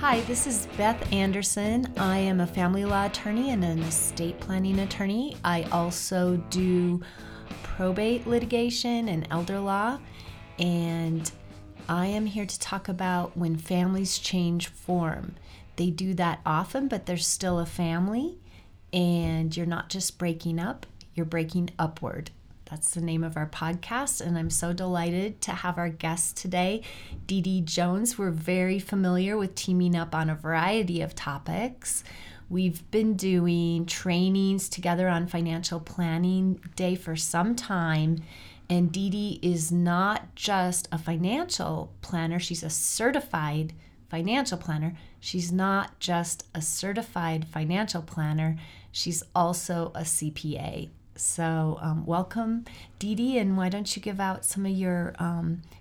Hi, this is Beth Anderson. I am a family law attorney and an estate planning attorney. I also do probate litigation and elder law, and I am here to talk about when families change form. They do that often, but there's still a family, and you're not just breaking up, you're breaking upward. That's the name of our podcast, and I'm so delighted to have our guest today, Didi Jones. We're very familiar with teaming up on a variety of topics. We've been doing trainings together on Financial Planning Day for some time, and Didi is not just a financial planner. She's a certified financial planner. She's not just a certified financial planner. She's also a CPA. So welcome, Didi, and why don't you give out some of your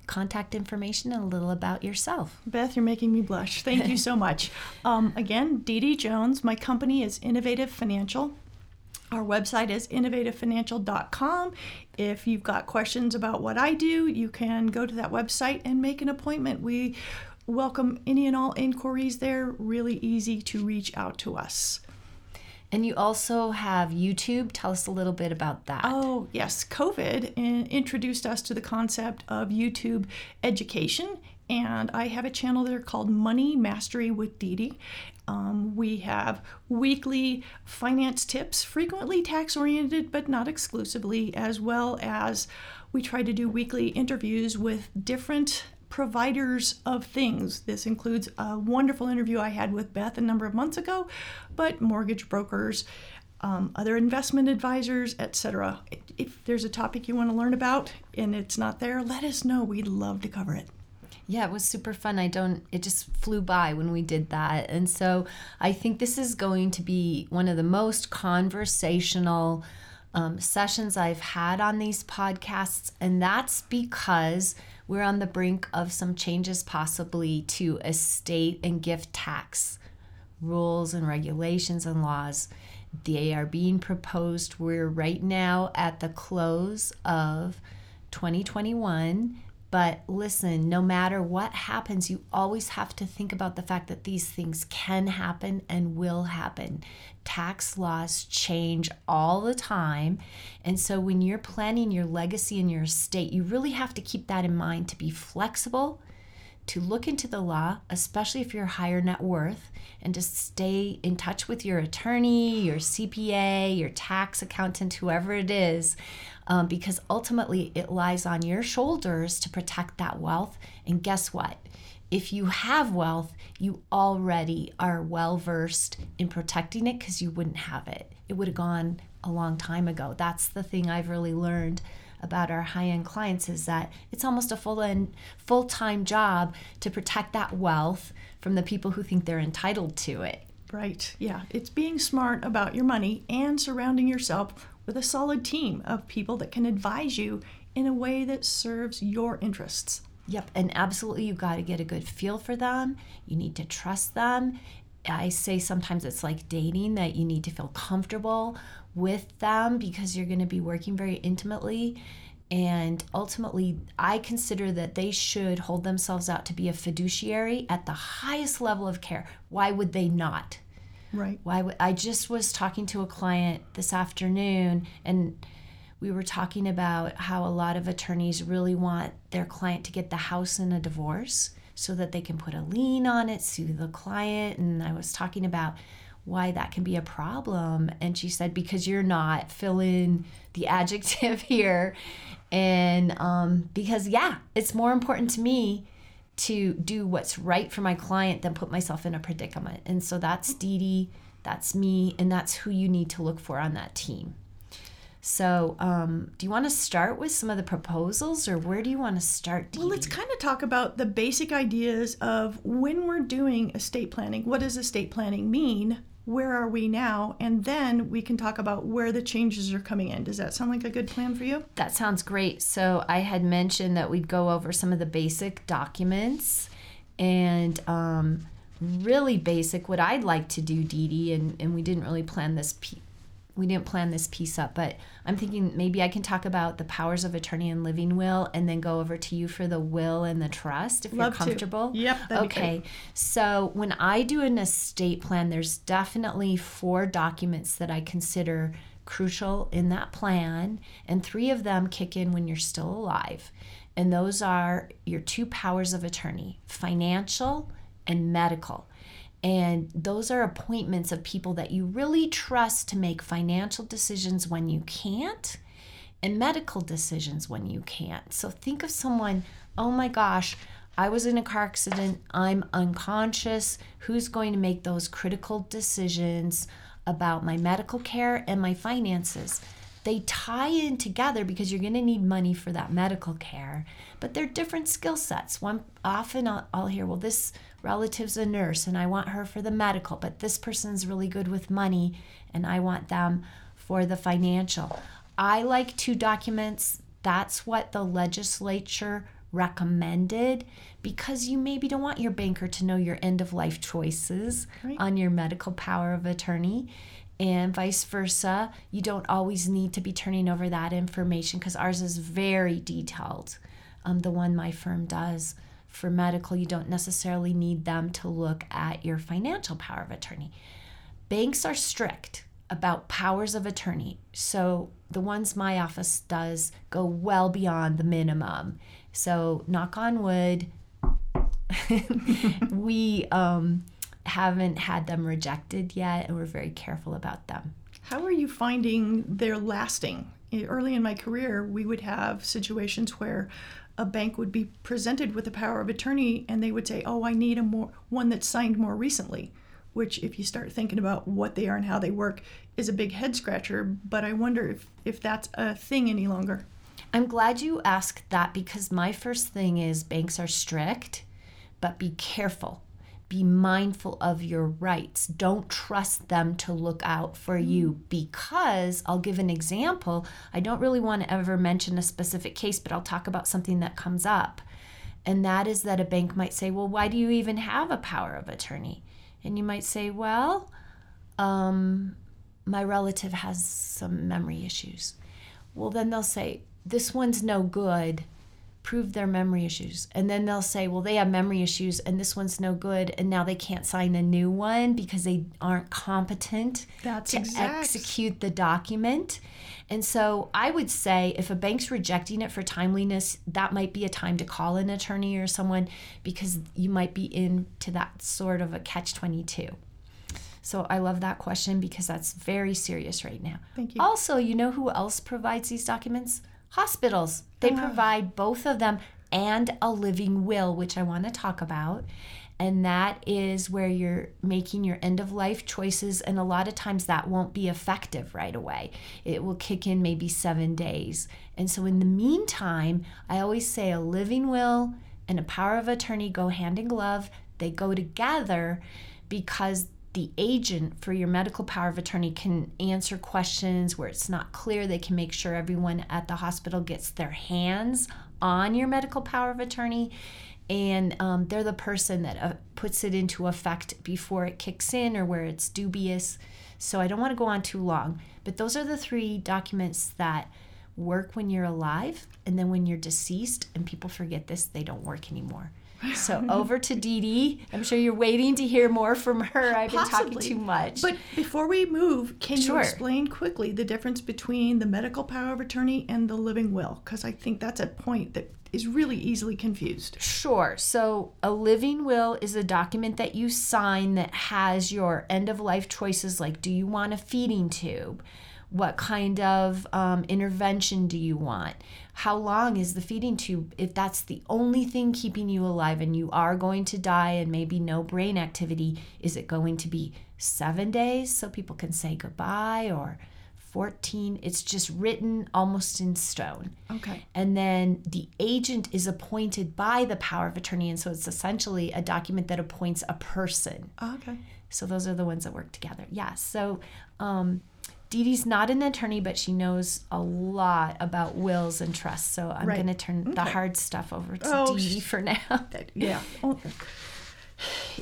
contact information and a little about yourself. Beth, you're making me blush. Thank you so much. Again, Didi Jones. My company is Innovative Financial. Our website is innovativefinancial.com. If you've got questions about what I do, you can go to that website and make an appointment. We welcome any and all inquiries there. Really easy to reach out to us. And you also have YouTube. Tell us a little bit about that. Oh, yes. COVID introduced us to the concept of YouTube education. And I have a channel there called Money Mastery with Didi. We have weekly finance tips, frequently tax-oriented, but not exclusively, as well as we try to do weekly interviews with different providers of things. This includes a wonderful interview I had with Beth a number of months ago, but mortgage brokers, other investment advisors, etc. If there's a topic you want to learn about and it's not there, let us know. We'd love to cover it. Yeah, it was super fun. It just flew by when we did that. And so I think this is going to be one of the most conversational sessions I've had on these podcasts, and that's because we're on the brink of some changes possibly to estate and gift tax rules and regulations and laws. They are being proposed. We're right now at the close of 2021, but listen, no matter what happens, you always have to think about the fact that these things can happen and will happen. Tax laws change all the time. And so when you're planning your legacy and your estate, you really have to keep that in mind, to be flexible, to look into the law, especially if you're higher net worth, and to stay in touch with your attorney, your CPA, your tax accountant, whoever it is, because ultimately it lies on your shoulders to protect that wealth. And guess what? If you have wealth, you already are well-versed in protecting it, because you wouldn't have it. It would have gone a long time ago. That's the thing I've really learned about our high-end clients, is that it's almost a full-time job to protect that wealth from the people who think they're entitled to it. Right, yeah. It's being smart about your money and surrounding yourself with a solid team of people that can advise you in a way that serves your interests. Yep, and absolutely, you've got to get a good feel for them. You need to trust them. I say sometimes it's like dating, that you need to feel comfortable with them because you're going to be working very intimately. And ultimately, I consider that they should hold themselves out to be a fiduciary at the highest level of care. Why would they not? Right. I just was talking to a client this afternoon, and we were talking about how a lot of attorneys really want their client to get the house in a divorce so that they can put a lien on it, sue the client. And I was talking about why that can be a problem. And she said, because you're not, fill in the adjective here. And because, yeah, it's more important to me to do what's right for my client than put myself in a predicament. And so that's Didi, that's me, and that's who you need to look for on that team. So do you want to start with some of the proposals, or where do you want to start, Didi? Well, let's kind of talk about the basic ideas of when we're doing estate planning. What does estate planning mean? Where are we now? And then we can talk about where the changes are coming in. Does that sound like a good plan for you? That sounds great. So I had mentioned that we'd go over some of the basic documents, and really basic, what I'd like to do, Didi, and we didn't really plan this we didn't plan this piece up, but I'm thinking maybe I can talk about the powers of attorney and living will, and then go over to you for the will and the trust, if you're comfortable. Yep. Okay. So when I do an estate plan, there's definitely 4 documents that I consider crucial in that plan, and 3 of them kick in when you're still alive. And those are your 2 powers of attorney, financial and medical. And those are appointments of people that you really trust to make financial decisions when you can't, and medical decisions when you can't. So think of someone, oh my gosh, I was in a car accident, I'm unconscious, who's going to make those critical decisions about my medical care and my finances? They tie in together because you're going to need money for that medical care, but they're different skill sets. One often I'll hear, well, this relative's a nurse and I want her for the medical, but this person's really good with money and I want them for the financial. I like 2 documents. That's what the legislature recommended, because you maybe don't want your banker to know your end of life choices on your medical power of attorney. And vice versa, you don't always need to be turning over that information, because ours is very detailed. The one my firm does for medical, you don't necessarily need them to look at your financial power of attorney. Banks are strict about powers of attorney, so the ones my office does go well beyond the minimum. So knock on wood, we haven't had them rejected yet, and we're very careful about them. How are you finding they're lasting? Early in my career, we would have situations where a bank would be presented with a power of attorney and they would say, oh, I need one that's signed more recently, which, if you start thinking about what they are and how they work, is a big head scratcher, but I wonder if that's a thing any longer. I'm glad you asked that, because my first thing is banks are strict, but be careful. Be mindful of your rights. Don't trust them to look out for you, because I'll give an example. I don't really want to ever mention a specific case, but I'll talk about something that comes up. And that is that a bank might say, well, why do you even have a power of attorney? And you might say, well, my relative has some memory issues. Well, then they'll say, this one's no good. Prove their memory issues. And then they'll say, well, they have memory issues and this one's no good, and now they can't sign a new one because they aren't competent execute the document. And so I would say if a bank's rejecting it for timeliness, that might be a time to call an attorney or someone, because you might be into that sort of a catch-22. So I love that question, because that's very serious right now. Thank you. Also, you know who else provides these documents? Hospitals. They provide both of them, and a living will, which I want to talk about. And that is where you're making your end of life choices. And a lot of times that won't be effective right away. It will kick in maybe 7 days. And so in the meantime, I always say a living will and a power of attorney go hand in glove. They go together, because the agent for your medical power of attorney can answer questions where it's not clear. They can make sure everyone at the hospital gets their hands on your medical power of attorney. And they're the person that puts it into effect before it kicks in or where it's dubious. So I don't want to go on too long. But those are the 3 documents that work when you're alive. And then when you're deceased, and people forget this, they don't work anymore. So over to Didi. I'm sure you're waiting to hear more from her. I've been talking too much. But before we move, can you explain quickly the difference between the medical power of attorney and the living will? Because I think that's a point that is really easily confused. Sure. So a living will is a document that you sign that has your end-of-life choices, like, do you want a feeding tube? What kind of intervention do you want? How long is the feeding tube? If that's the only thing keeping you alive and you are going to die and maybe no brain activity, is it going to be 7 days so people can say goodbye, or 14? It's just written almost in stone. Okay. And then the agent is appointed by the power of attorney, and so it's essentially a document that appoints a person. Oh, okay. So those are the ones that work together. Yeah, so... Didi's not an attorney, but she knows a lot about wills and trusts, so I'm going to turn the hard stuff over to Didi for now. Yeah.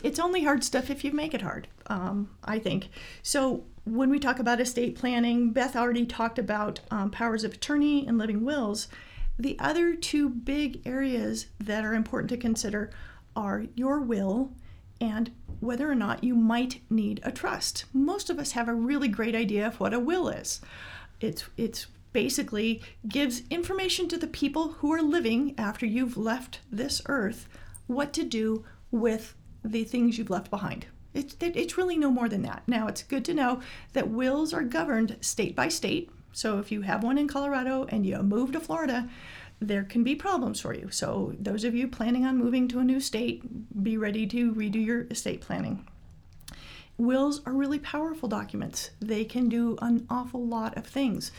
It's only hard stuff if you make it hard, I think. So when we talk about estate planning, Beth already talked about powers of attorney and living wills. The other two big areas that are important to consider are your will and whether or not you might need a trust. Most of us have a really great idea of what a will is. It's basically gives information to the people who are living after you've left this earth what to do with the things you've left behind. It's really no more than that. Now, it's good to know that wills are governed state by state. So if you have one in Colorado and you move to Florida, there can be problems for you. So those of you planning on moving to a new state, be ready to redo your estate planning. Wills are really powerful documents. They can do an awful lot of things.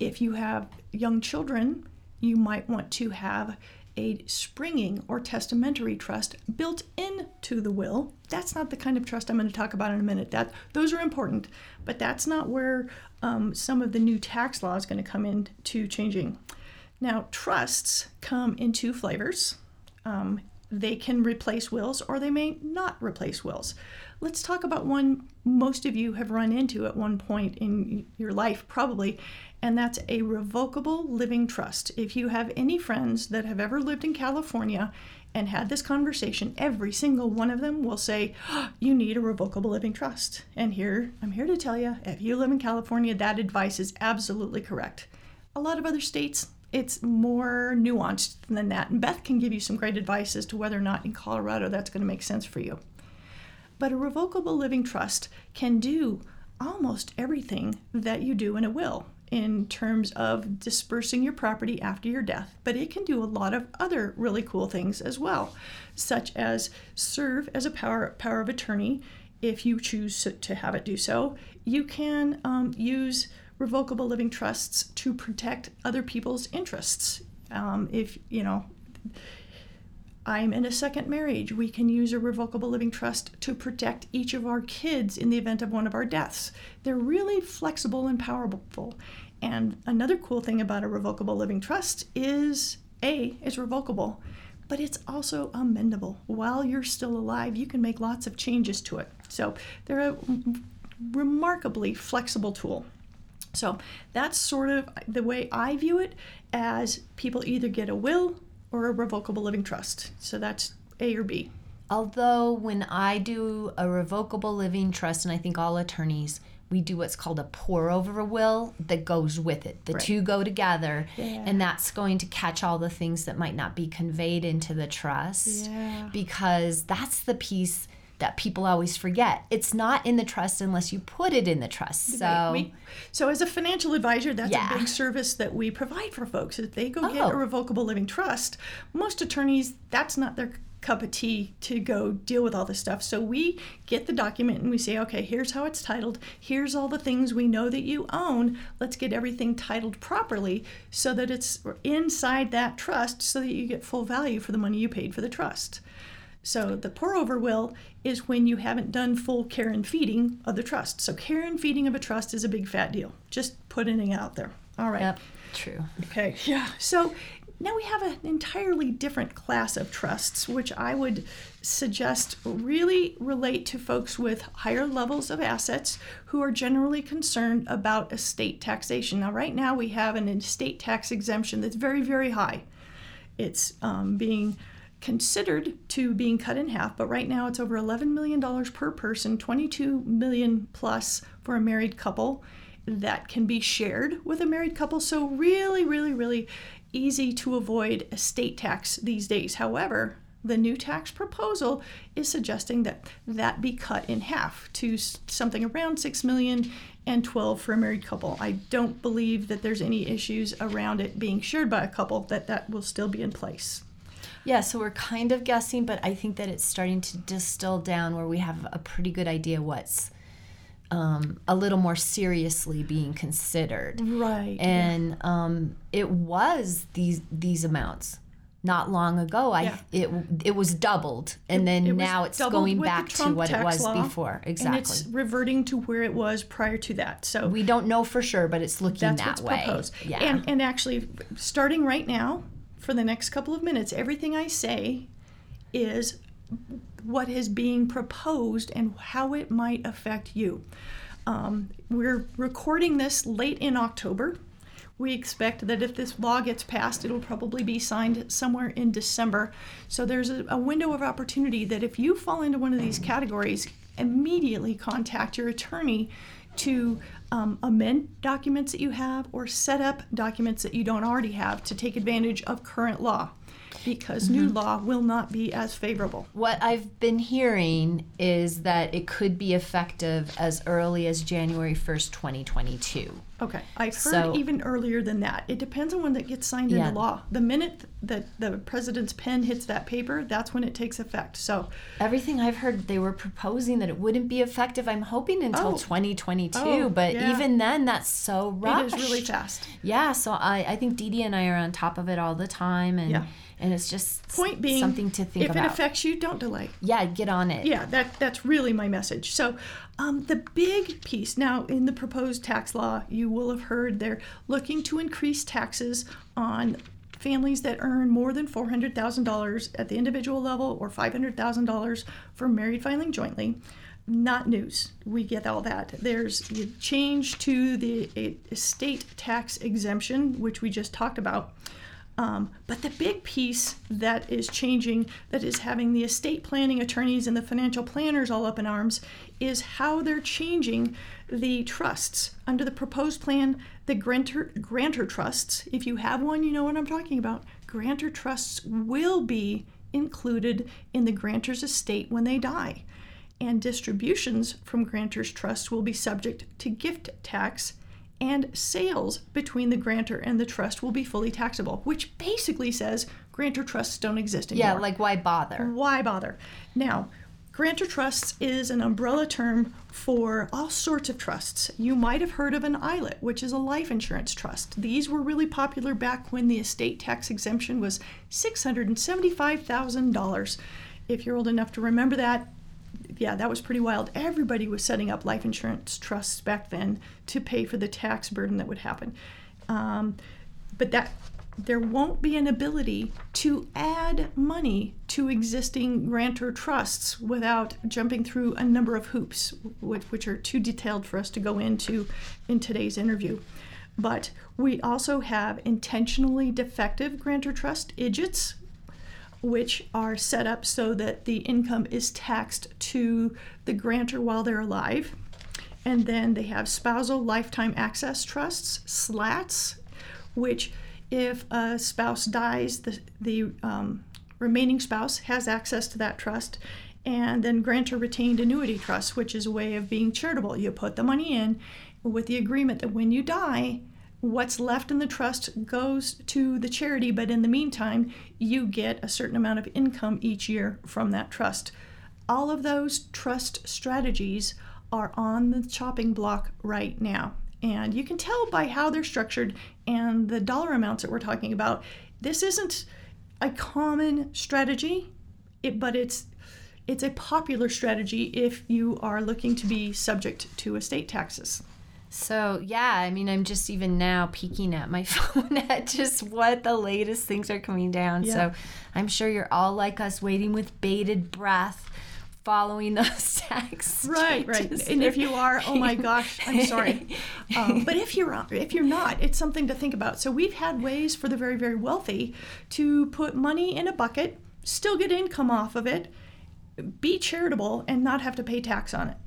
If you have young children, you might want to have a springing or testamentary trust built into the will. That's not the kind of trust I'm going to talk about in a minute. Those are important, but that's not where some of the new tax law is going to come into changing. Now, trusts come in two flavors. They can replace wills or they may not replace wills. Let's talk about one most of you have run into at one point in your life, probably, and that's a revocable living trust. If you have any friends that have ever lived in California and had this conversation, every single one of them will say, oh, you need a revocable living trust. And I'm here to tell you, if you live in California, that advice is absolutely correct. A lot of other states, it's more nuanced than that. And Beth can give you some great advice as to whether or not in Colorado that's going to make sense for you. But a revocable living trust can do almost everything that you do in a will in terms of dispersing your property after your death, but it can do a lot of other really cool things as well, such as serve as a power of attorney if you choose to have it do so. You can use revocable living trusts to protect other people's interests. If you know, I'm in a second marriage, we can use a revocable living trust to protect each of our kids in the event of one of our deaths. They're really flexible and powerful. And another cool thing about a revocable living trust is, it's revocable, but it's also amendable. While you're still alive, you can make lots of changes to it. So they're a remarkably flexible tool. So that's sort of the way I view it, as people either get a will or a revocable living trust. So that's A or B. Although when I do a revocable living trust, and I think all attorneys, we do what's called a pour over will that goes with it. The two go together, and that's going to catch all the things that might not be conveyed into the trust, because that's the piece that people always forget. It's not in the trust unless you put it in the trust. So, so as a financial advisor, that's a big service that we provide for folks. If they go get a revocable living trust, most attorneys, that's not their cup of tea to go deal with all this stuff. So we get the document and we say, okay, here's how it's titled. Here's all the things we know that you own. Let's get everything titled properly so that it's inside that trust so that you get full value for the money you paid for the trust. So the pour-over will is when you haven't done full care and feeding of the trust. So care and feeding of a trust is a big fat deal. Just putting it out there. All right. Yep. True. Okay. Yeah. So now we have an entirely different class of trusts, which I would suggest really relate to folks with higher levels of assets who are generally concerned about estate taxation. Now, right now we have an estate tax exemption that's very, very high. It's being considered to being cut in half, but right now it's over $11 million per person, $22 million plus for a married couple. That can be shared with a married couple, so really, really, really easy to avoid estate tax these days. However, the new tax proposal is suggesting that be cut in half to something around $6 million and 12 for a married couple. I don't believe that there's any issues around it being shared by a couple, that will still be in place. Yeah, so we're kind of guessing, but I think that it's starting to distill down where we have a pretty good idea what's a little more seriously being considered. Right. And it was these amounts not long ago. It was doubled, and then now it's going back to what it was before. Exactly. And it's reverting to where it was prior to that. So we don't know for sure, but it's looking that way. That's what's proposed. Yeah. And actually, starting right now, for the next couple of minutes, everything I say is what is being proposed and how it might affect you. We're recording this late in October. We expect that if this law gets passed, it'll probably be signed somewhere in December. So there's a window of opportunity that if you fall into one of these categories, immediately contact your attorney to amend documents that you have or set up documents that you don't already have to take advantage of current law, because new law will not be as favorable. What I've been hearing is that it could be effective as early as January 1st, 2022. Okay, I've heard even earlier than that. It depends on when that gets signed into law. The minute that the president's pen hits that paper, that's when it takes effect. So everything I've heard, they were proposing that it wouldn't be effective, I'm hoping, until 2022, but even then, that's so rushed. It is really fast. Yeah, so I think Didi and I are on top of it all the time, and it's just something to think about. If it affects you, don't delay. Yeah, get on it. Yeah, that's really my message. So the big piece now in the proposed tax law, you will have heard they're looking to increase taxes on families that earn more than $400,000 at the individual level or $500,000 for married filing jointly. Not news. We get all that. There's a change to the estate tax exemption, which we just talked about. But the big piece that is changing, that is having the estate planning attorneys and the financial planners all up in arms, is how they're changing the trusts. Under the proposed plan, the grantor trusts, if you have one, you know what I'm talking about, grantor trusts will be included in the grantor's estate when they die. And distributions from grantor's trusts will be subject to gift tax, and sales between the grantor and the trust will be fully taxable, which basically says grantor trusts don't exist anymore. Yeah, like why bother? Why bother? Now, grantor trusts is an umbrella term for all sorts of trusts. You might have heard of an ILIT, which is a life insurance trust. These were really popular back when the estate tax exemption was $675,000. If you're old enough to remember that, yeah, that was pretty wild. Everybody was setting up life insurance trusts back then to pay for the tax burden that would happen. But that there won't be an ability to add money to existing grantor trusts without jumping through a number of hoops, which are too detailed for us to go into in today's interview. But we also have intentionally defective grantor trust, IDGTs, which are set up so that the income is taxed to the grantor while they're alive. And then they have spousal lifetime access trusts, SLATs, which if a spouse dies, the remaining spouse has access to that trust. And then grantor retained annuity trust, which is a way of being charitable. You put the money in with the agreement that when you die, what's left in the trust goes to the charity, but in the meantime, you get a certain amount of income each year from that trust. All of those trust strategies are on the chopping block right now. And you can tell by how they're structured and the dollar amounts that we're talking about, this isn't a common strategy, but it's a popular strategy if you are looking to be subject to estate taxes. So, yeah, I mean, I'm just even now peeking at my phone at just what the latest things are coming down. Yeah. So I'm sure you're all like us, waiting with bated breath, following those texts. Right. And if you are, oh my gosh, I'm sorry. But if you're not, it's something to think about. So we've had ways for the very, very wealthy to put money in a bucket, still get income off of it, be charitable, and not have to pay tax on it.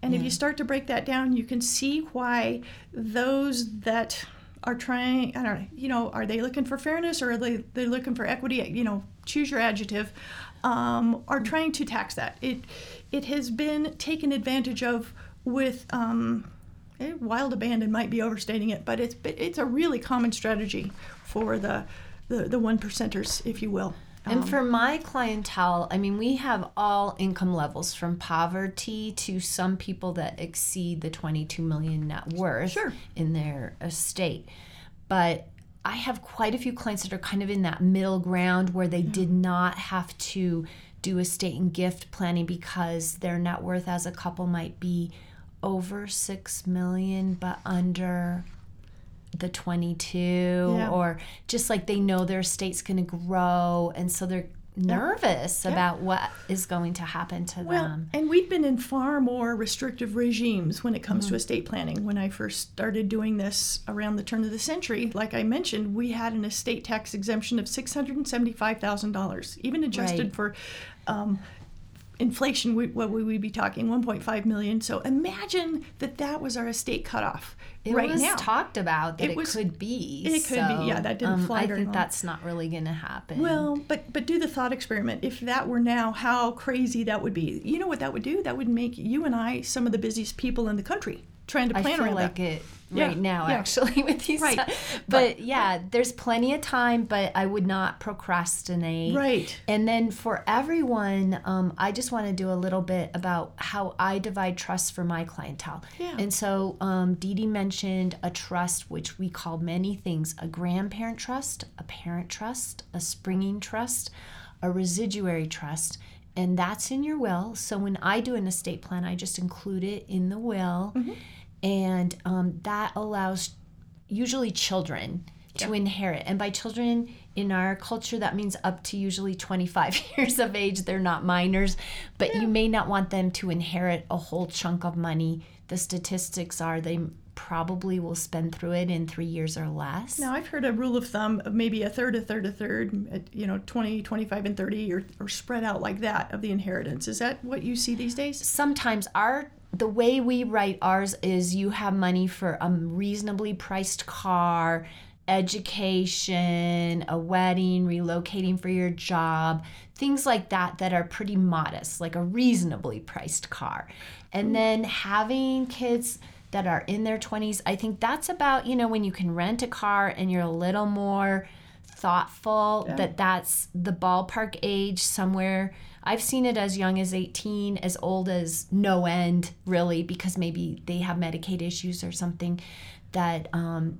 And if you start to break that down, you can see why those that are trying, I don't know, you know, are they looking for fairness or are they looking for equity? You know, choose your adjective, are trying to tax that. It has been taken advantage of with, wild abandon might be overstating it, but it's a really common strategy for the one percenters, if you will. And for my clientele, I mean, we have all income levels from poverty to some people that exceed the $22 million net worth in their estate. But I have quite a few clients that are kind of in that middle ground where they did not have to do estate and gift planning because their net worth as a couple might be over $6 million but under the 22 or just like they know their estate's going to grow, and so they're nervous about what is going to happen to them. And we've been in far more restrictive regimes when it comes to estate planning. When I first started doing this around the turn of the century, like I mentioned, we had an estate tax exemption of $675,000, even adjusted for inflation, what would we be talking, $1.5 million. So imagine that was our estate cutoff right now. It was talked about that it could be. That didn't fly very long. I think that's not really going to happen. Well, but do the thought experiment. If that were now, how crazy that would be. You know what that would do? That would make you and I some of the busiest people in the country trying to plan around that. I feel like it right now, actually, with these stuff. But there's plenty of time, but I would not procrastinate. Right. And then for everyone, I just want to do a little bit about how I divide trusts for my clientele. Yeah. And so Didi mentioned a trust, which we call many things: a grandparent trust, a parent trust, a springing trust, a residuary trust. And that's in your will. So when I do an estate plan, I just include it in the will. Mm-hmm. And that allows usually children to inherit. And by children in our culture, that means up to usually 25 years of age. They're not minors, but you may not want them to inherit a whole chunk of money. The statistics are they probably will spend through it in 3 years or less. Now, I've heard a rule of thumb of maybe a third, you know, 20, 25, and 30 or spread out like that of the inheritance. Is that what you see these days? Sometimes the way we write ours is you have money for a reasonably priced car, education, a wedding, relocating for your job, things like that are pretty modest, like a reasonably priced car. And then having kids that are in their 20s, I think that's about, you know, when you can rent a car and you're a little more thoughtful, that's the ballpark age somewhere. I've seen it as young as 18, as old as no end, really, because maybe they have Medicaid issues or something that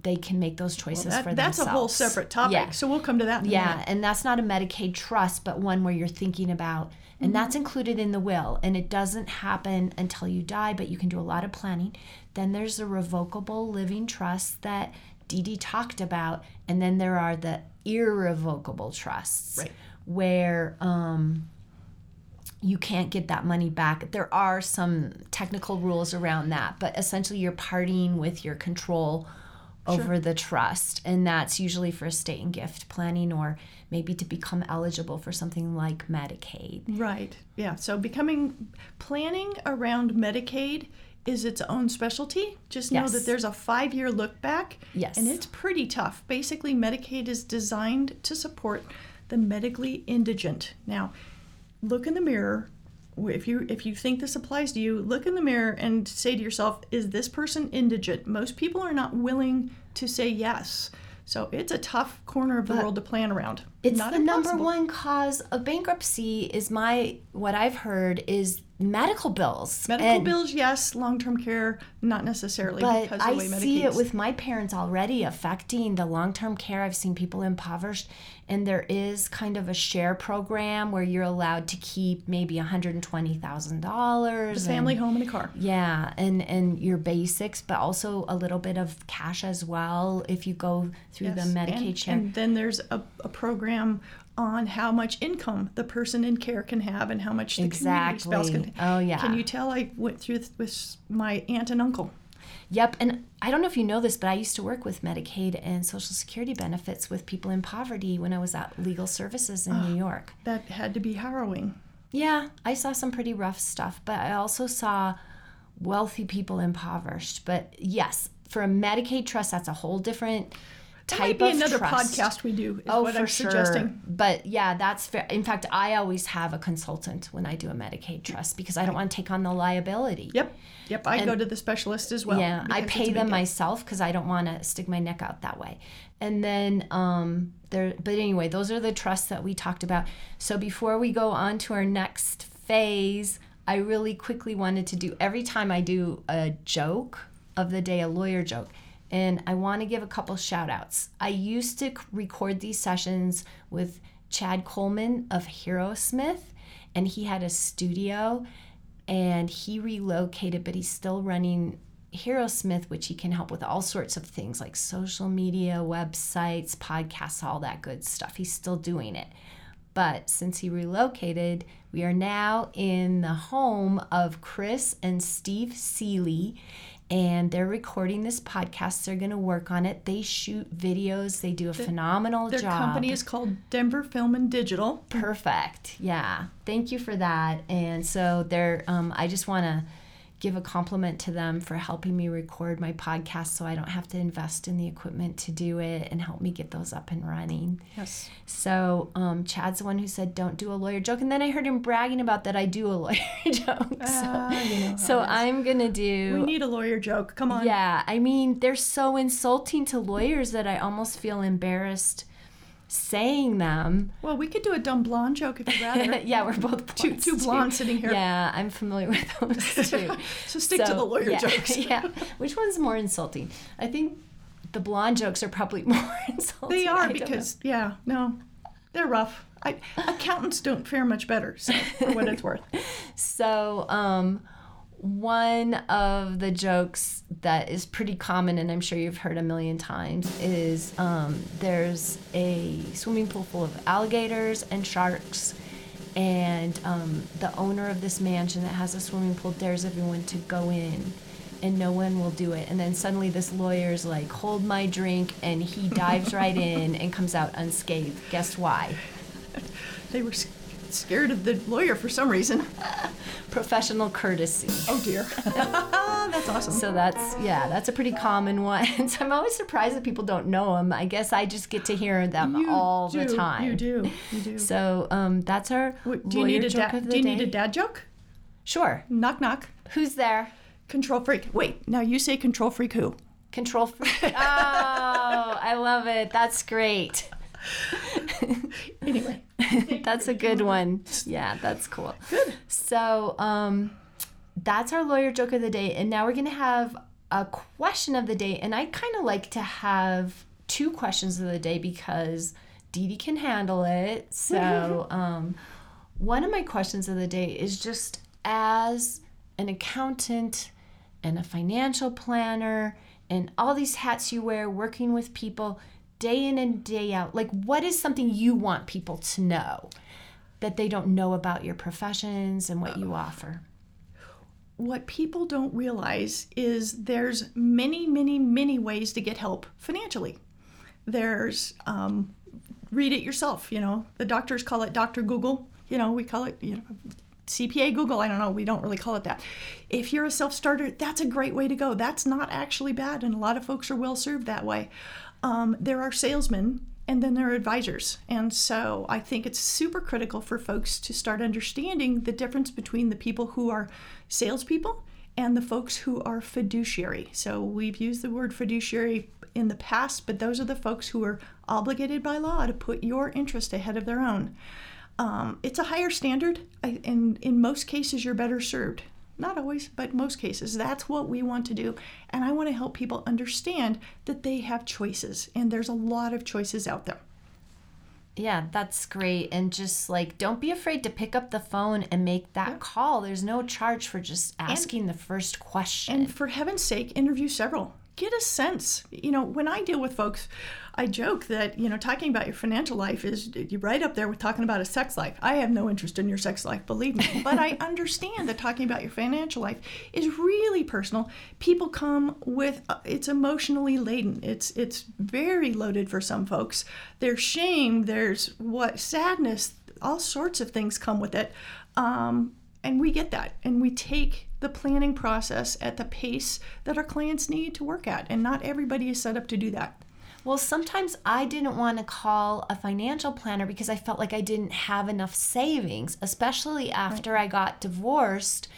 they can make those choices for themselves. That's a whole separate topic, so we'll come to that in a minute. And that's not a Medicaid trust, but one where you're thinking about, and that's included in the will, and it doesn't happen until you die, but you can do a lot of planning. Then there's a revocable living trust that Didi talked about, and then there are the irrevocable trusts where you can't get that money back. There are some technical rules around that, but essentially you're partying with your control over the trust, and that's usually for estate and gift planning or maybe to become eligible for something like Medicaid. Right, yeah, so planning around Medicaid is its own specialty. Just know that there's a 5-year look back, and it's pretty tough. Basically, Medicaid is designed to support the medically indigent. Now, look in the mirror. If you think this applies to you, look in the mirror and say to yourself, is this person indigent? Most people are not willing to say yes. So it's a tough corner of the world to plan around. It's not the impossible. Number one cause of bankruptcy is what I've heard is medical bills. Medical bills, yes. Long-term care, not necessarily. But because of the way I see it with my parents already affecting the long-term care. I've seen people impoverished, and there is kind of a share program where you're allowed to keep maybe $120,000. A family home and a car. Yeah, and your basics, but also a little bit of cash as well if you go through the Medicaid share. And then there's a program on how much income the person in care can have and how much the community spouse can have. Oh, yeah. Can you tell I went through with my aunt and uncle? Yep, and I don't know if you know this, but I used to work with Medicaid and Social Security benefits with people in poverty when I was at Legal Services in New York. That had to be harrowing. Yeah, I saw some pretty rough stuff, but I also saw wealthy people impoverished. But yes, for a Medicaid trust, that's a whole different type of another trust. Podcast we do is what I'm suggesting. But yeah, that's fair. In fact, I always have a consultant when I do a Medicaid trust because I don't want to take on the liability. Yep. I go to the specialist as well. Yeah, I pay them myself because I don't want to stick my neck out that way. And then but anyway, those are the trusts that we talked about. So before we go on to our next phase, I really quickly wanted to do, every time I do a joke of the day, a lawyer joke. And I want to give a couple shout outs. I used to record these sessions with Chad Coleman of HeroSmith, and he had a studio and he relocated, but he's still running HeroSmith, which he can help with all sorts of things like social media, websites, podcasts, all that good stuff. He's still doing it. But since he relocated, we are now in the home of Chris and Steve Seeley, and they're recording this podcast. They're going to work on it. They shoot videos. They do a phenomenal job. Their company is called Denver Film and Digital. Perfect. Yeah. Thank you for that. And so they're, I just want to give a compliment to them for helping me record my podcast so I don't have to invest in the equipment to do it, and help me get those up and running. Yes. So Chad's the one who said, don't do a lawyer joke. And then I heard him bragging about that I do a lawyer joke. So I'm going to do... We need a lawyer joke. Come on. Yeah. I mean, they're so insulting to lawyers that I almost feel embarrassed saying them. Well, we could do a dumb blonde joke if you'd rather. Yeah, we're both blondes, two blondes sitting here. Yeah, I'm familiar with those too. so stick to the lawyer jokes. Yeah. Which one's more insulting? I think the blonde jokes are probably more insulting. They are, because they're rough. Accountants don't fare much better, so for what it's worth. So one of the jokes that is pretty common, and I'm sure you've heard a million times, is there's a swimming pool full of alligators and sharks, and the owner of this mansion that has a swimming pool dares everyone to go in, and no one will do it. And then suddenly this lawyer's like, hold my drink, and he dives right in and comes out unscathed. Guess why? They were scared of the lawyer for some reason. Professional courtesy. Oh dear. That's awesome. So that's a pretty common one. So I'm always surprised that people don't know them. I guess I just get to hear them the time. You do. So that's our lawyer joke of the day. Do you need a dad joke? Sure. Knock knock. Who's there? Control freak. Wait, now you say control freak who? Control freak. Oh, I love it. That's great. Anyway, that's a good one. Yeah, that's cool. Good. So that's our lawyer joke of the day, and now we're going to have a question of the day, and I kind of like to have two questions of the day because Didi can handle it. So one of my questions of the day is, just as an accountant and a financial planner and all these hats you wear working with people day in and day out, like, what is something you want people to know that they don't know about your professions and what you offer? What people don't realize is there's many, many, many ways to get help financially. There's, read it yourself, the doctors call it Dr. Google, we call it, CPA Google, I don't know, we don't really call it that. If you're a self-starter, that's a great way to go. That's not actually bad, and a lot of folks are well served that way. There are salesmen, and then there are advisors. And so I think it's super critical for folks to start understanding the difference between the people who are salespeople and the folks who are fiduciary. So we've used the word fiduciary in the past, but those are the folks who are obligated by law to put your interest ahead of their own. It's a higher standard, and in most cases you're better served. Not always, but most cases. That's what we want to do. And I want to help people understand that they have choices, and there's a lot of choices out there. Yeah, that's great. And just like, don't be afraid to pick up the phone and make that call. There's no charge for just asking the first question. And for heaven's sake, interview several. Get a sense. When I deal with folks, I joke that, talking about your financial life is right up there with talking about a sex life. I have no interest in your sex life, believe me. But I understand that talking about your financial life is really personal. People come with, it's emotionally laden. It's very loaded for some folks. There's shame, there's sadness, all sorts of things come with it. And we get that, and we take the planning process at the pace that our clients need to work at, and not everybody is set up to do that. Well, sometimes I didn't want to call a financial planner because I felt like I didn't have enough savings, especially after I got divorced.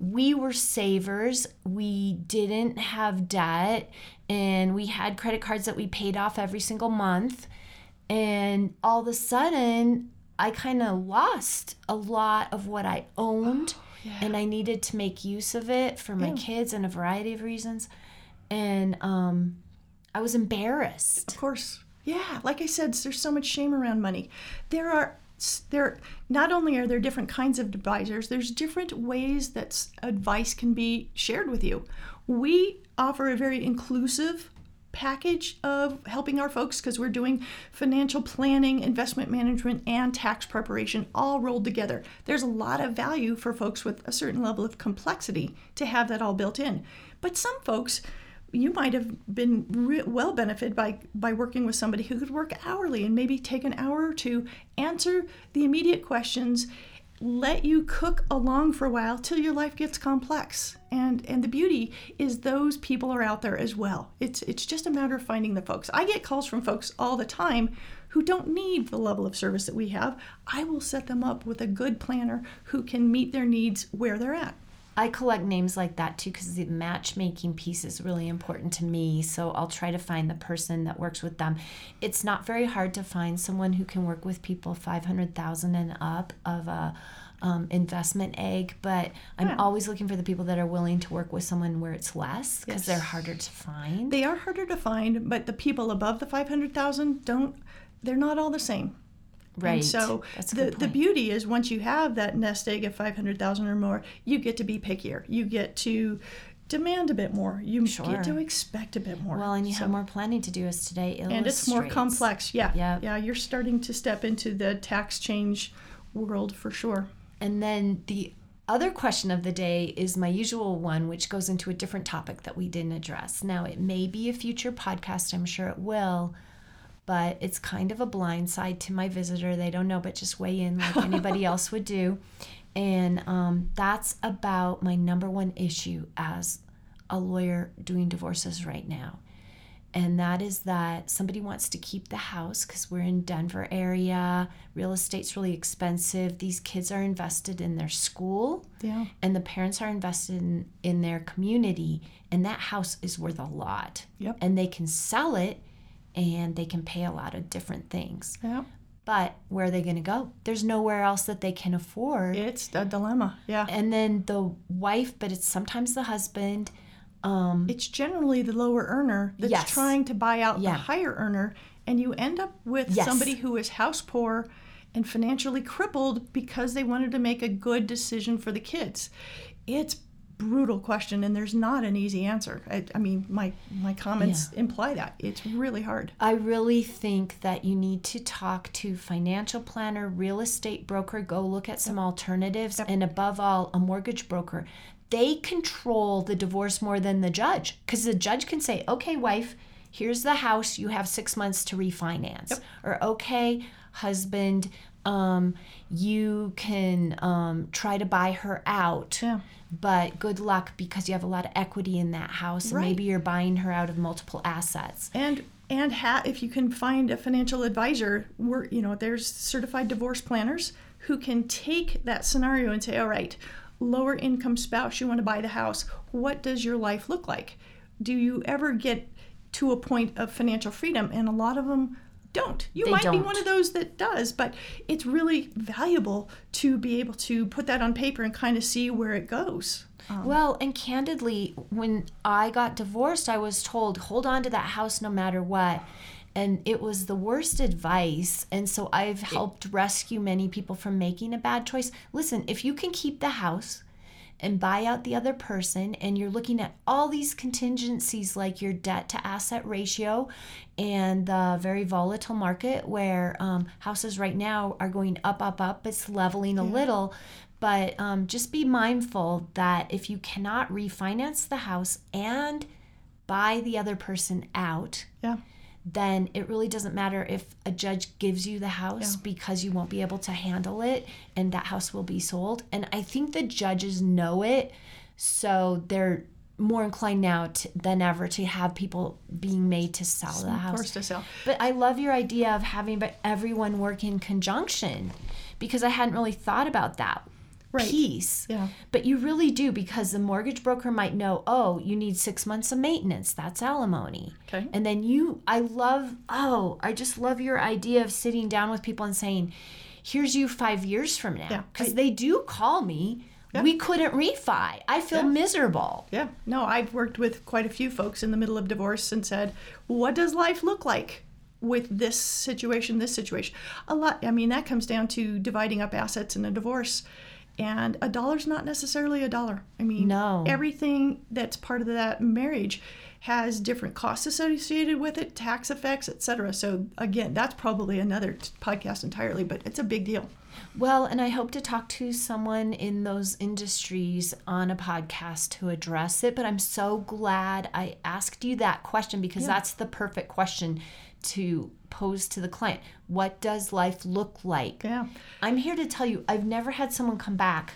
We were savers, we didn't have debt, and we had credit cards that we paid off every single month, and all of a sudden I kind of lost a lot of what I owned. Yeah. And I needed to make use of it for my kids and a variety of reasons. And I was embarrassed. Of course. Yeah. Like I said, there's so much shame around money. Not only are there different kinds of advisors, there's different ways that advice can be shared with you. We offer a very inclusive package of helping our folks, because we're doing financial planning, investment management, and tax preparation all rolled together. There's a lot of value for folks with a certain level of complexity to have that all built in. But some folks, you might have been well benefited by working with somebody who could work hourly and maybe take an hour or two, answer the immediate questions, let you cook along for a while till your life gets complex. And the beauty is those people are out there as well. It's just a matter of finding the folks. I get calls from folks all the time who don't need the level of service that we have. I will set them up with a good planner who can meet their needs where they're at. I collect names like that too, because the matchmaking piece is really important to me. So I'll try to find the person that works with them. It's not very hard to find someone who can work with people $500,000 and up of a investment egg, but I'm always looking for the people that are willing to work with someone where it's less, because they're harder to find. They are harder to find, but the people above the $500,000 they're not all the same. Right. And so the beauty is, once you have that nest egg of 500,000 or more, you get to be pickier. You get to demand a bit more. You get to expect a bit more. Well, and you have more planning to do, as today illustrates. And it's more complex. Yeah. Yep. Yeah. You're starting to step into the tax change world for sure. And then the other question of the day is my usual one, which goes into a different topic that we didn't address. Now, it may be a future podcast. I'm sure it will. But it's kind of a blindside to my visitor. They don't know, but just weigh in like anybody else would do. And that's about my number one issue as a lawyer doing divorces right now. And that is that somebody wants to keep the house because we're in Denver area. Real estate's really expensive. These kids are invested in their school. Yeah. And the parents are invested in their community. And that house is worth a lot. Yep. And they can sell it. And they can pay a lot of different things. Yeah. But where are they going to go? There's nowhere else that they can afford. It's a dilemma, yeah. And then the wife, but it's sometimes the husband. It's generally the lower earner that's trying to buy out the higher earner. And you end up with somebody who is house poor and financially crippled because they wanted to make a good decision for the kids. It's brutal question, and there's not an easy answer. I mean, my comments imply that. It's really hard. I really think that you need to talk to financial planner, real estate broker, go look at some alternatives, and above all, a mortgage broker. They control the divorce more than the judge, because the judge can say, okay, wife, here's the house. You have 6 months to refinance. Yep. Or, okay, husband, you can try to buy her out, but good luck, because you have a lot of equity in that house, and maybe you're buying her out of multiple assets. And if you can find a financial advisor, there's certified divorce planners who can take that scenario and say, all right, lower income spouse, you want to buy the house. What does your life look like? Do you ever get to a point of financial freedom? And a lot of them don't. They might be one of those that does, but it's really valuable to be able to put that on paper and kind of see where it goes. Well, and candidly, when I got divorced, I was told, hold on to that house no matter what. And it was the worst advice. And so I've helped rescue many people from making a bad choice. Listen, if you can keep the house and buy out the other person, and you're looking at all these contingencies like your debt to asset ratio and the very volatile market where houses right now are going up, up, up. It's leveling a little, but just be mindful that if you cannot refinance the house and buy the other person out, then it really doesn't matter if a judge gives you the house, because you won't be able to handle it, and that house will be sold. And I think the judges know it, so they're more inclined now than ever to have people being made to sell the house. Forced to sell. But I love your idea of having everyone work in conjunction, because I hadn't really thought about that. Right. Piece. Yeah. But you really do, because the mortgage broker might know, oh, you need 6 months of maintenance. That's alimony. Okay. And then I just love your idea of sitting down with people and saying, here's you 5 years from now. Because they do call me. Yeah. We couldn't refi. I feel miserable. Yeah. No, I've worked with quite a few folks in the middle of divorce and said, what does life look like with this situation? A lot. I mean, that comes down to dividing up assets in a divorce. And $1's not necessarily $1. I mean, everything that's part of that marriage has different costs associated with it, tax effects, etc. So again, that's probably another podcast entirely, but it's a big deal. Well, and I hope to talk to someone in those industries on a podcast to address it, but I'm so glad I asked you that question, because that's the perfect question to pose to the client. What does life look like? Yeah. I'm here to tell you, I've never had someone come back,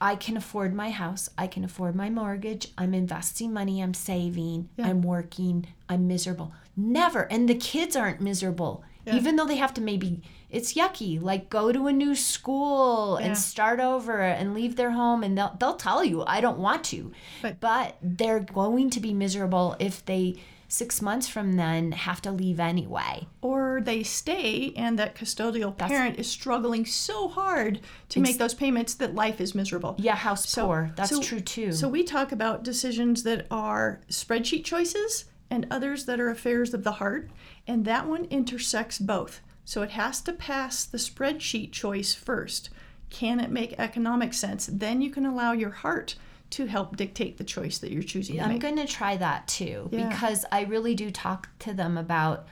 I can afford my house, I can afford my mortgage, I'm investing money, I'm saving, I'm working, I'm miserable. Never. And the kids aren't miserable. Yeah. Even though they have to, maybe it's yucky, like go to a new school and start over and leave their home, and they'll tell you, I don't want to, but they're going to be miserable if they 6 months from then have to leave anyway. Or they stay and that custodial parent is struggling so hard to make those payments that life is miserable. Yeah, house poor. That's true too. So we talk about decisions that are spreadsheet choices and others that are affairs of the heart. And that one intersects both. So it has to pass the spreadsheet choice first. Can it make economic sense? Then you can allow your heart to help dictate the choice that you're choosing to make. I'm going to try that too, because I really do talk to them about,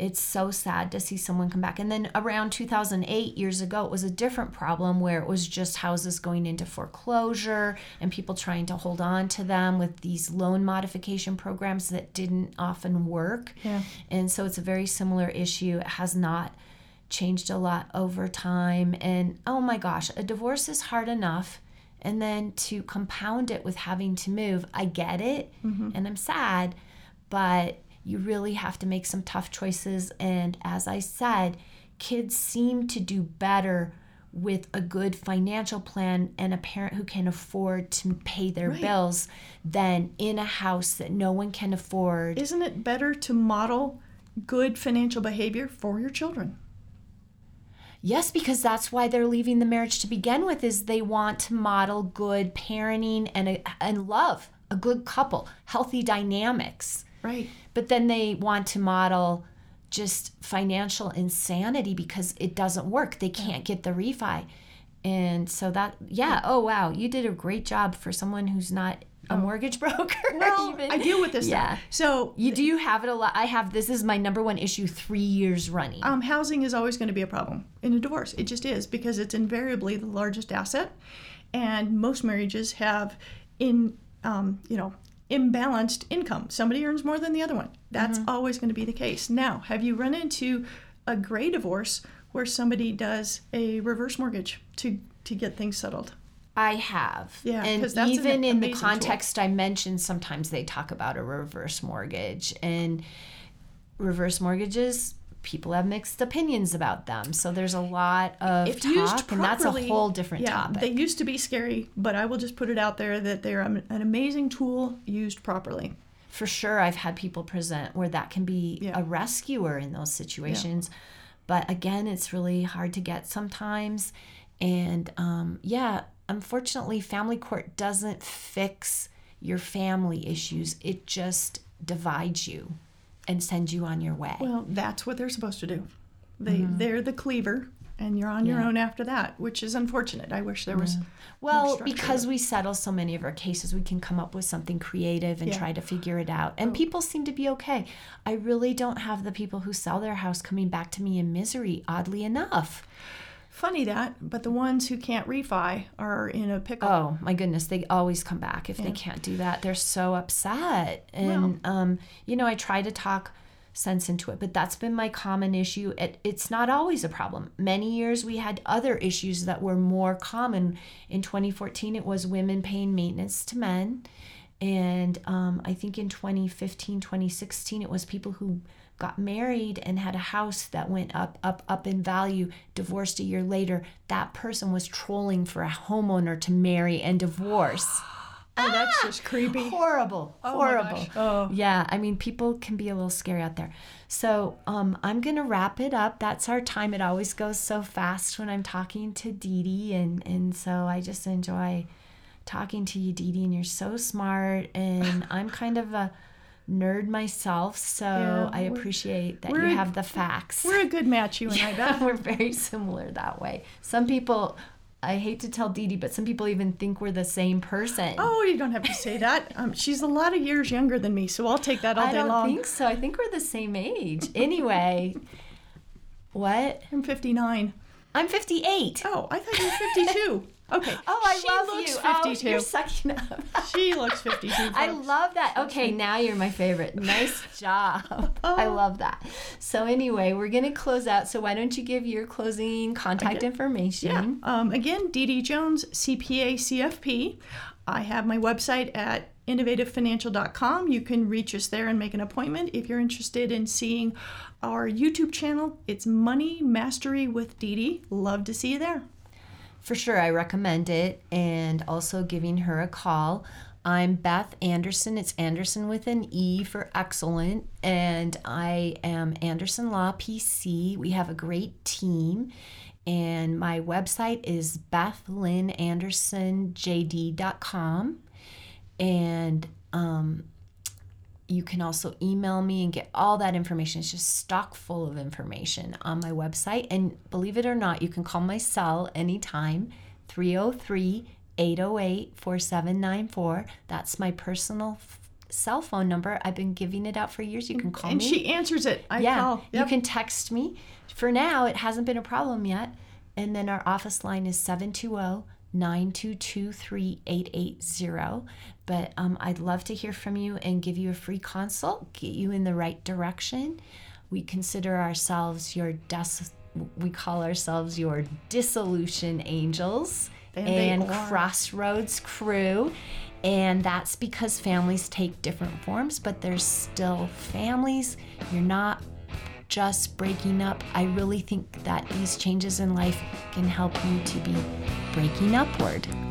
it's so sad to see someone come back. And then around 2008 years ago, it was a different problem where it was just houses going into foreclosure and people trying to hold on to them with these loan modification programs that didn't often work. Yeah. And so it's a very similar issue. It has not changed a lot over time. And oh my gosh, a divorce is hard enough. And then to compound it with having to move, I get it, and I'm sad, but you really have to make some tough choices. And as I said, kids seem to do better with a good financial plan and a parent who can afford to pay their bills than in a house that no one can afford. Isn't it better to model good financial behavior for your children? Yes, because that's why they're leaving the marriage to begin with, is they want to model good parenting and love, a good couple, healthy dynamics. Right. But then they want to model just financial insanity because it doesn't work. They can't get the refi. And so that, oh, wow, you did a great job for someone who's not a mortgage broker. Well, even. I deal with this. Yeah. So you do have it a lot. I have, this is my number one issue 3 years running. Housing is always going to be a problem in a divorce. It just is, because it's invariably the largest asset, and most marriages have imbalanced income. Somebody earns more than the other one. That's always going to be the case. Now, have you run into a gray divorce where somebody does a reverse mortgage to get things settled? I have. Yeah, and that's even in the context tool I mentioned, sometimes they talk about a reverse mortgage. And reverse mortgages, people have mixed opinions about them. So there's a lot of talk, and that's a whole different topic. They used to be scary, but I will just put it out there that they're an amazing tool used properly. For sure, I've had people present where that can be a rescuer in those situations. Yeah. But again, it's really hard to get sometimes. And unfortunately, family court doesn't fix your family issues. It just divides you and sends you on your way. Well, that's what they're supposed to do. They're the cleaver, and you're on your own after that, which is unfortunate. I wish there was more structure. Because we settle so many of our cases, we can come up with something creative and try to figure it out. And people seem to be okay. I really don't have the people who sell their house coming back to me in misery, oddly enough. Funny that, but the ones who can't refi are in a pickle. Oh, my goodness. They always come back if they can't do that. They're so upset. And, I try to talk sense into it, but that's been my common issue. It's not always a problem. Many years we had other issues that were more common. In 2014, it was women paying maintenance to men. And I think in 2015, 2016, it was people who got married and had a house that went up, up, up in value, divorced a year later. That person was trolling for a homeowner to marry and divorce. Oh, that's just creepy. Horrible. Oh, horrible. Oh. Yeah, I mean, people can be a little scary out there. So I'm going to wrap it up. That's our time. It always goes so fast when I'm talking to Didi, and so I just enjoy talking to you, Didi, and you're so smart, and I'm kind of a nerd myself, so I appreciate that you have the facts. We're a good match, you and I, Beth. We're very similar that way. Some people I hate to tell Didi, but some people even think we're the same person. Oh, you don't have to say that. She's a lot of years younger than me, so I'll take that all day long. I don't think so. I think we're the same age. Anyway, what? I'm 59. I'm 58. Oh, I thought you were 52. Okay. Oh, I love you. 52. Oh, you're sucking up. She looks 52. Folks. I love that. Okay, now you're my favorite. Nice job. Oh. I love that. So anyway, we're going to close out. So why don't you give your closing contact information? Yeah. Again, Didi Jones, CPA, CFP. I have my website at innovativefinancial.com. You can reach us there and make an appointment. If you're interested in seeing our YouTube channel, it's Money Mastery with Didi. Love to see you there. For sure, I recommend it, and also giving her a call. I'm Beth Anderson. It's Anderson with an E for excellent, and I am Anderson Law PC. We have a great team, and my website is bethlynandersonjd.com, and you can also email me and get all that information. It's just stock full of information on my website. And believe it or not, you can call my cell anytime, 303-808-4794. That's my personal cell phone number. I've been giving it out for years. You can call me. And she answers it. I call. Yep. You can text me. For now, it hasn't been a problem yet. And then our office line is 720-922-3880. But I'd love to hear from you and give you a free consult, get you in the right direction. We consider ourselves your we call ourselves your dissolution angels and crossroads crew. And that's because families take different forms, but there's still families. You're not just breaking up. I really think that these changes in life can help you to be breaking upward.